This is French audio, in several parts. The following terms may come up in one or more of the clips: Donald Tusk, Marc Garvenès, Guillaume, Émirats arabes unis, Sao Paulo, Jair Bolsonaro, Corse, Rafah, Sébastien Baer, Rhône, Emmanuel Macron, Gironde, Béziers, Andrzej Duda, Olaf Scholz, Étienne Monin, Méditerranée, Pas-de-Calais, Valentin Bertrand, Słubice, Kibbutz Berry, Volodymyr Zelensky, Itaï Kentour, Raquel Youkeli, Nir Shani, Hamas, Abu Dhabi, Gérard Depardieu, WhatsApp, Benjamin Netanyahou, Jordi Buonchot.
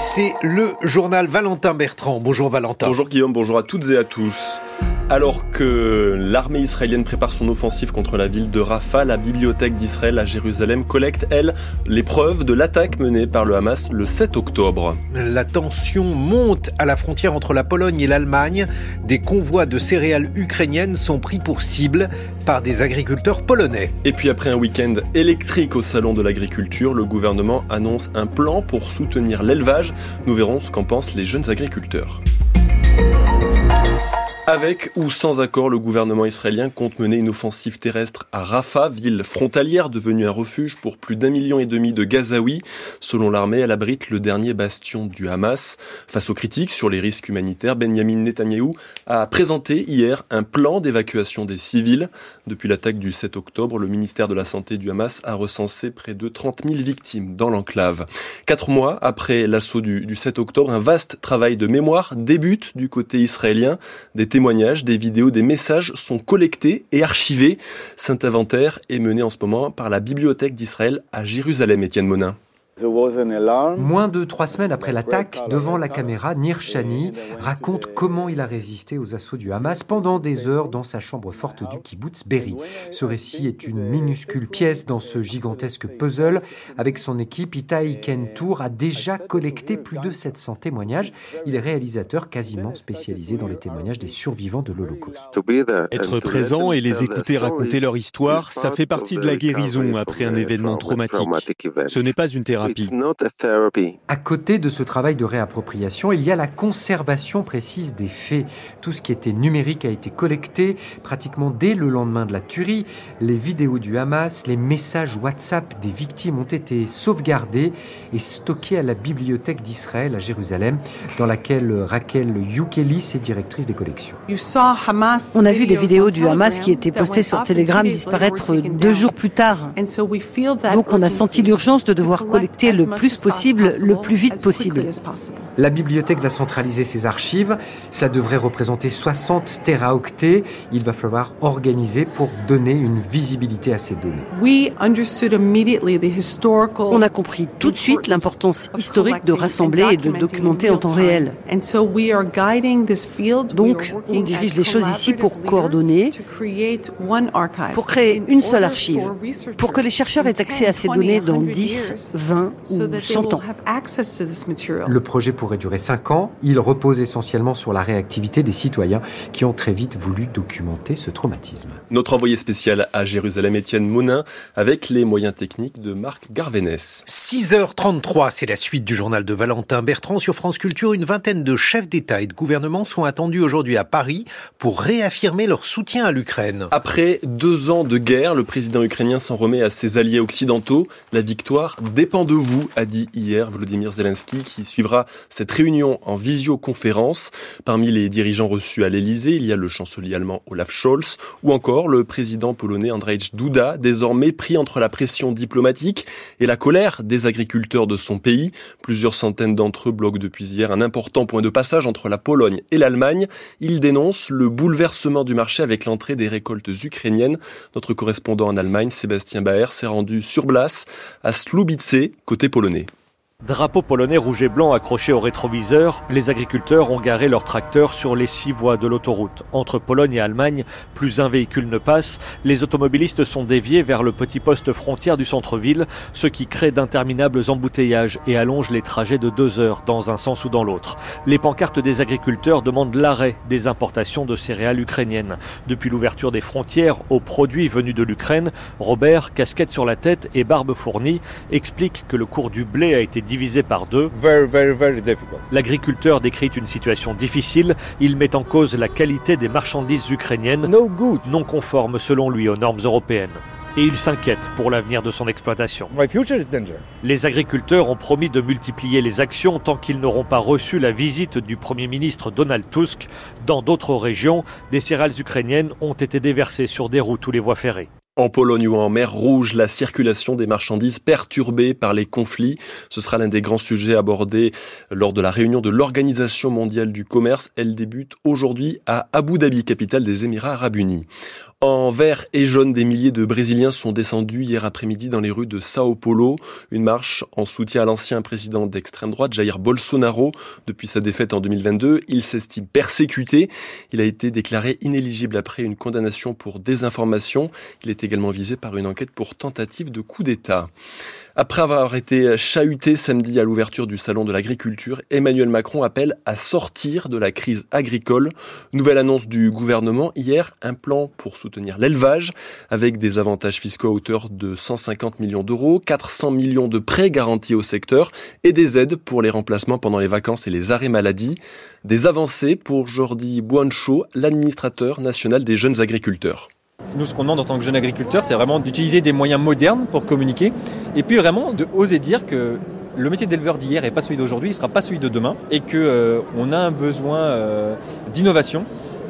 c'est le journal Valentin Bertrand. Bonjour Valentin. Bonjour Guillaume, bonjour à toutes et à tous. Alors que l'armée israélienne prépare son offensive contre la ville de Rafah, la bibliothèque d'Israël à Jérusalem collecte, elle, les preuves de l'attaque menée par le Hamas le 7 octobre. La tension monte à la frontière entre la Pologne et l'Allemagne. Des convois de céréales ukrainiennes sont pris pour cible par des agriculteurs polonais. Et puis après un week-end électrique au salon de l'agriculture, le gouvernement annonce un plan pour soutenir l'élevage. Nous verrons ce qu'en pensent les jeunes agriculteurs. Avec ou sans accord, le gouvernement israélien compte mener une offensive terrestre à Rafah, ville frontalière devenue un refuge pour plus d'1,5 million de Gazaouis. Selon l'armée, elle abrite le dernier bastion du Hamas. Face aux critiques sur les risques humanitaires, Benjamin Netanyahou a présenté hier un plan d'évacuation des civils. Depuis l'attaque du 7 octobre, le ministère de la Santé du Hamas a recensé près de 30 000 victimes dans l'enclave. 4 mois après l'assaut du 7 octobre, un vaste travail de mémoire débute du côté israélien. Des témoignages, des vidéos, des messages sont collectés et archivés. Cet inventaire est mené en ce moment par la Bibliothèque d'Israël à Jérusalem, Étienne Monin. Moins de 3 semaines après l'attaque, devant la caméra, Nir Shani raconte comment il a résisté aux assauts du Hamas pendant des heures dans sa chambre forte du Kibbutz Berry. Ce récit est une minuscule pièce dans ce gigantesque puzzle. Avec son équipe, Itaï Kentour a déjà collecté plus de 700 témoignages. Il est réalisateur quasiment spécialisé dans les témoignages des survivants de l'Holocauste. Être présent et les écouter raconter leur histoire, ça fait partie de la guérison après un événement traumatique. Ce n'est pas une thérapie. À côté de ce travail de réappropriation, il y a la conservation précise des faits. Tout ce qui était numérique a été collecté pratiquement dès le lendemain de la tuerie. Les vidéos du Hamas, les messages WhatsApp des victimes ont été sauvegardés et stockés à la Bibliothèque d'Israël à Jérusalem, dans laquelle Raquel Youkeli est directrice des collections. On a vu des vidéos du Hamas qui étaient postées sur Telegram disparaître 2 jours plus tard. Donc on a senti l'urgence de devoir collecter le plus possible, le plus vite possible. La bibliothèque va centraliser ses archives. Cela devrait représenter 60 téraoctets. Il va falloir organiser pour donner une visibilité à ces données. On a compris tout de suite l'importance historique de rassembler et de documenter en temps réel. Donc, on dirige les choses ici pour coordonner, pour créer une seule archive, pour que les chercheurs aient accès à ces données dans 10, 20, ou 100 ans. Le projet pourrait durer 5 ans. Il repose essentiellement sur la réactivité des citoyens qui ont très vite voulu documenter ce traumatisme. Notre envoyé spécial à Jérusalem, Étienne Monin, avec les moyens techniques de Marc Garvenès. 6h33, c'est la suite du journal de Valentin Bertrand sur France Culture. Une vingtaine de chefs d'État et de gouvernement sont attendus aujourd'hui à Paris pour réaffirmer leur soutien à l'Ukraine. Après 2 ans de guerre, le président ukrainien s'en remet à ses alliés occidentaux. La victoire dépend de vous, a dit hier Volodymyr Zelensky, qui suivra cette réunion en visioconférence. Parmi les dirigeants reçus à l'Élysée, il y a le chancelier allemand Olaf Scholz ou encore le président polonais Andrzej Duda, désormais pris entre la pression diplomatique et la colère des agriculteurs de son pays. Plusieurs centaines d'entre eux bloquent depuis hier un important point de passage entre la Pologne et l'Allemagne. Ils dénoncent le bouleversement du marché avec l'entrée des récoltes ukrainiennes. Notre correspondant en Allemagne, Sébastien Baer, s'est rendu sur place à Słubice, côté polonais. Drapeau polonais rouge et blanc accroché au rétroviseur, les agriculteurs ont garé leurs tracteurs sur les 6 voies de l'autoroute. Entre Pologne et Allemagne, plus un véhicule ne passe. Les automobilistes sont déviés vers le petit poste frontière du centre-ville, ce qui crée d'interminables embouteillages et allonge les trajets de 2 heures dans un sens ou dans l'autre. Les pancartes des agriculteurs demandent l'arrêt des importations de céréales ukrainiennes. Depuis l'ouverture des frontières aux produits venus de l'Ukraine, Robert, casquette sur la tête et barbe fournie, explique que le cours du blé a été divisé par 2. L'agriculteur décrit une situation difficile. Il met en cause la qualité des marchandises ukrainiennes, non conformes selon lui aux normes européennes. Et il s'inquiète pour l'avenir de son exploitation. Les agriculteurs ont promis de multiplier les actions tant qu'ils n'auront pas reçu la visite du Premier ministre Donald Tusk. Dans d'autres régions, des céréales ukrainiennes ont été déversées sur des routes ou les voies ferrées. En Pologne ou en mer Rouge, la circulation des marchandises perturbée par les conflits. Ce sera l'un des grands sujets abordés lors de la réunion de l'Organisation mondiale du commerce. Elle débute aujourd'hui à Abu Dhabi, capitale des Émirats arabes unis. En vert et jaune, des milliers de Brésiliens sont descendus hier après-midi dans les rues de Sao Paulo. Une marche en soutien à l'ancien président d'extrême droite, Jair Bolsonaro. Depuis sa défaite en 2022, il s'estime persécuté. Il a été déclaré inéligible après une condamnation pour désinformation. Il est également visé par une enquête pour tentative de coup d'État. Après avoir été chahuté samedi à l'ouverture du salon de l'agriculture, Emmanuel Macron appelle à sortir de la crise agricole. Nouvelle annonce du gouvernement hier, un plan pour soutenir l'élevage avec des avantages fiscaux à hauteur de 150 millions d'euros, 400 millions de prêts garantis au secteur et des aides pour les remplacements pendant les vacances et les arrêts maladie. Des avancées pour Jordi Buonchot, l'administrateur national des jeunes agriculteurs. Nous, ce qu'on demande en tant que jeunes agriculteurs, c'est vraiment d'utiliser des moyens modernes pour communiquer et puis vraiment d'oser dire que le métier d'éleveur d'hier n'est pas celui d'aujourd'hui, il ne sera pas celui de demain et qu'on a un besoin d'innovation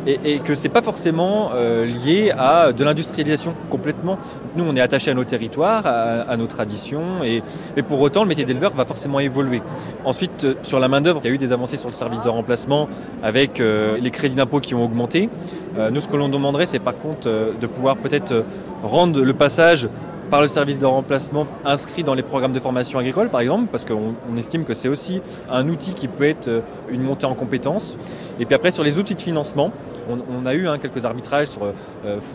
et que ce n'est pas forcément lié à de l'industrialisation complètement. Nous, on est attachés à nos territoires, à nos traditions et pour autant, le métier d'éleveur va forcément évoluer. Ensuite, sur la main-d'œuvre, il y a eu des avancées sur le service de remplacement avec les crédits d'impôt qui ont augmenté. Nous, ce que l'on demanderait, c'est par contre de pouvoir peut-être rendre le passage par le service de remplacement inscrit dans les programmes de formation agricole, par exemple, parce qu'on estime que c'est aussi un outil qui peut être une montée en compétences. Et puis après, sur les outils de financement, on a eu quelques arbitrages sur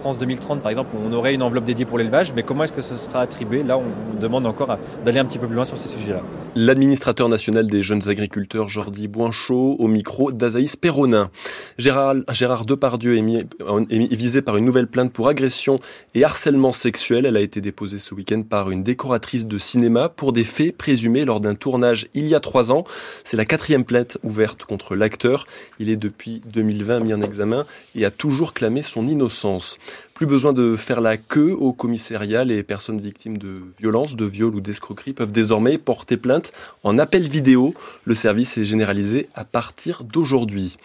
France 2030, par exemple, où on aurait une enveloppe dédiée pour l'élevage, mais comment est-ce que ce sera attribué ? Là, on demande encore d'aller un petit peu plus loin sur ces sujets-là. L'administrateur national des jeunes agriculteurs, Jordi Buonchot, au micro d'Azaïs Perronin. Gérard Depardieu est visé par une nouvelle plainte pour agression et harcèlement sexuel. Elle a été déposée ce week-end par une décoratrice de cinéma pour des faits présumés lors d'un tournage il y a 3 ans. C'est la 4e plainte ouverte contre l'acteur. Il est depuis 2020 mis en examen et a toujours clamé son innocence. Plus besoin de faire la queue au commissariat. Les personnes victimes de violences, de viols ou d'escroqueries peuvent désormais porter plainte en appel vidéo. Le service est généralisé à partir d'aujourd'hui.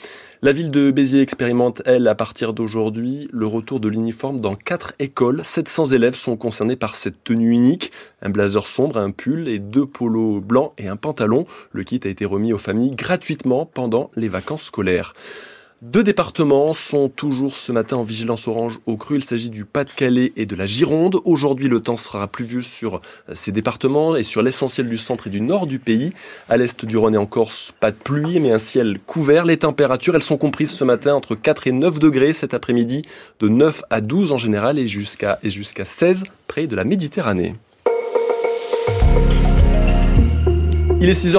La ville de Béziers expérimente, elle, à partir d'aujourd'hui, le retour de l'uniforme dans 4 écoles. 700 élèves sont concernés par cette tenue unique. Un blazer sombre, un pull et 2 polos blancs et un pantalon. Le kit a été remis aux familles gratuitement pendant les vacances scolaires. 2 départements sont toujours ce matin en vigilance orange au cru. Il s'agit du Pas-de-Calais et de la Gironde. Aujourd'hui, le temps sera pluvieux sur ces départements et sur l'essentiel du centre et du nord du pays. À l'est du Rhône et en Corse, pas de pluie, mais un ciel couvert. Les températures, elles sont comprises ce matin entre 4 et 9 degrés. Cet après-midi, de 9 à 12 en général et jusqu'à 16 près de la Méditerranée. Il est 6h.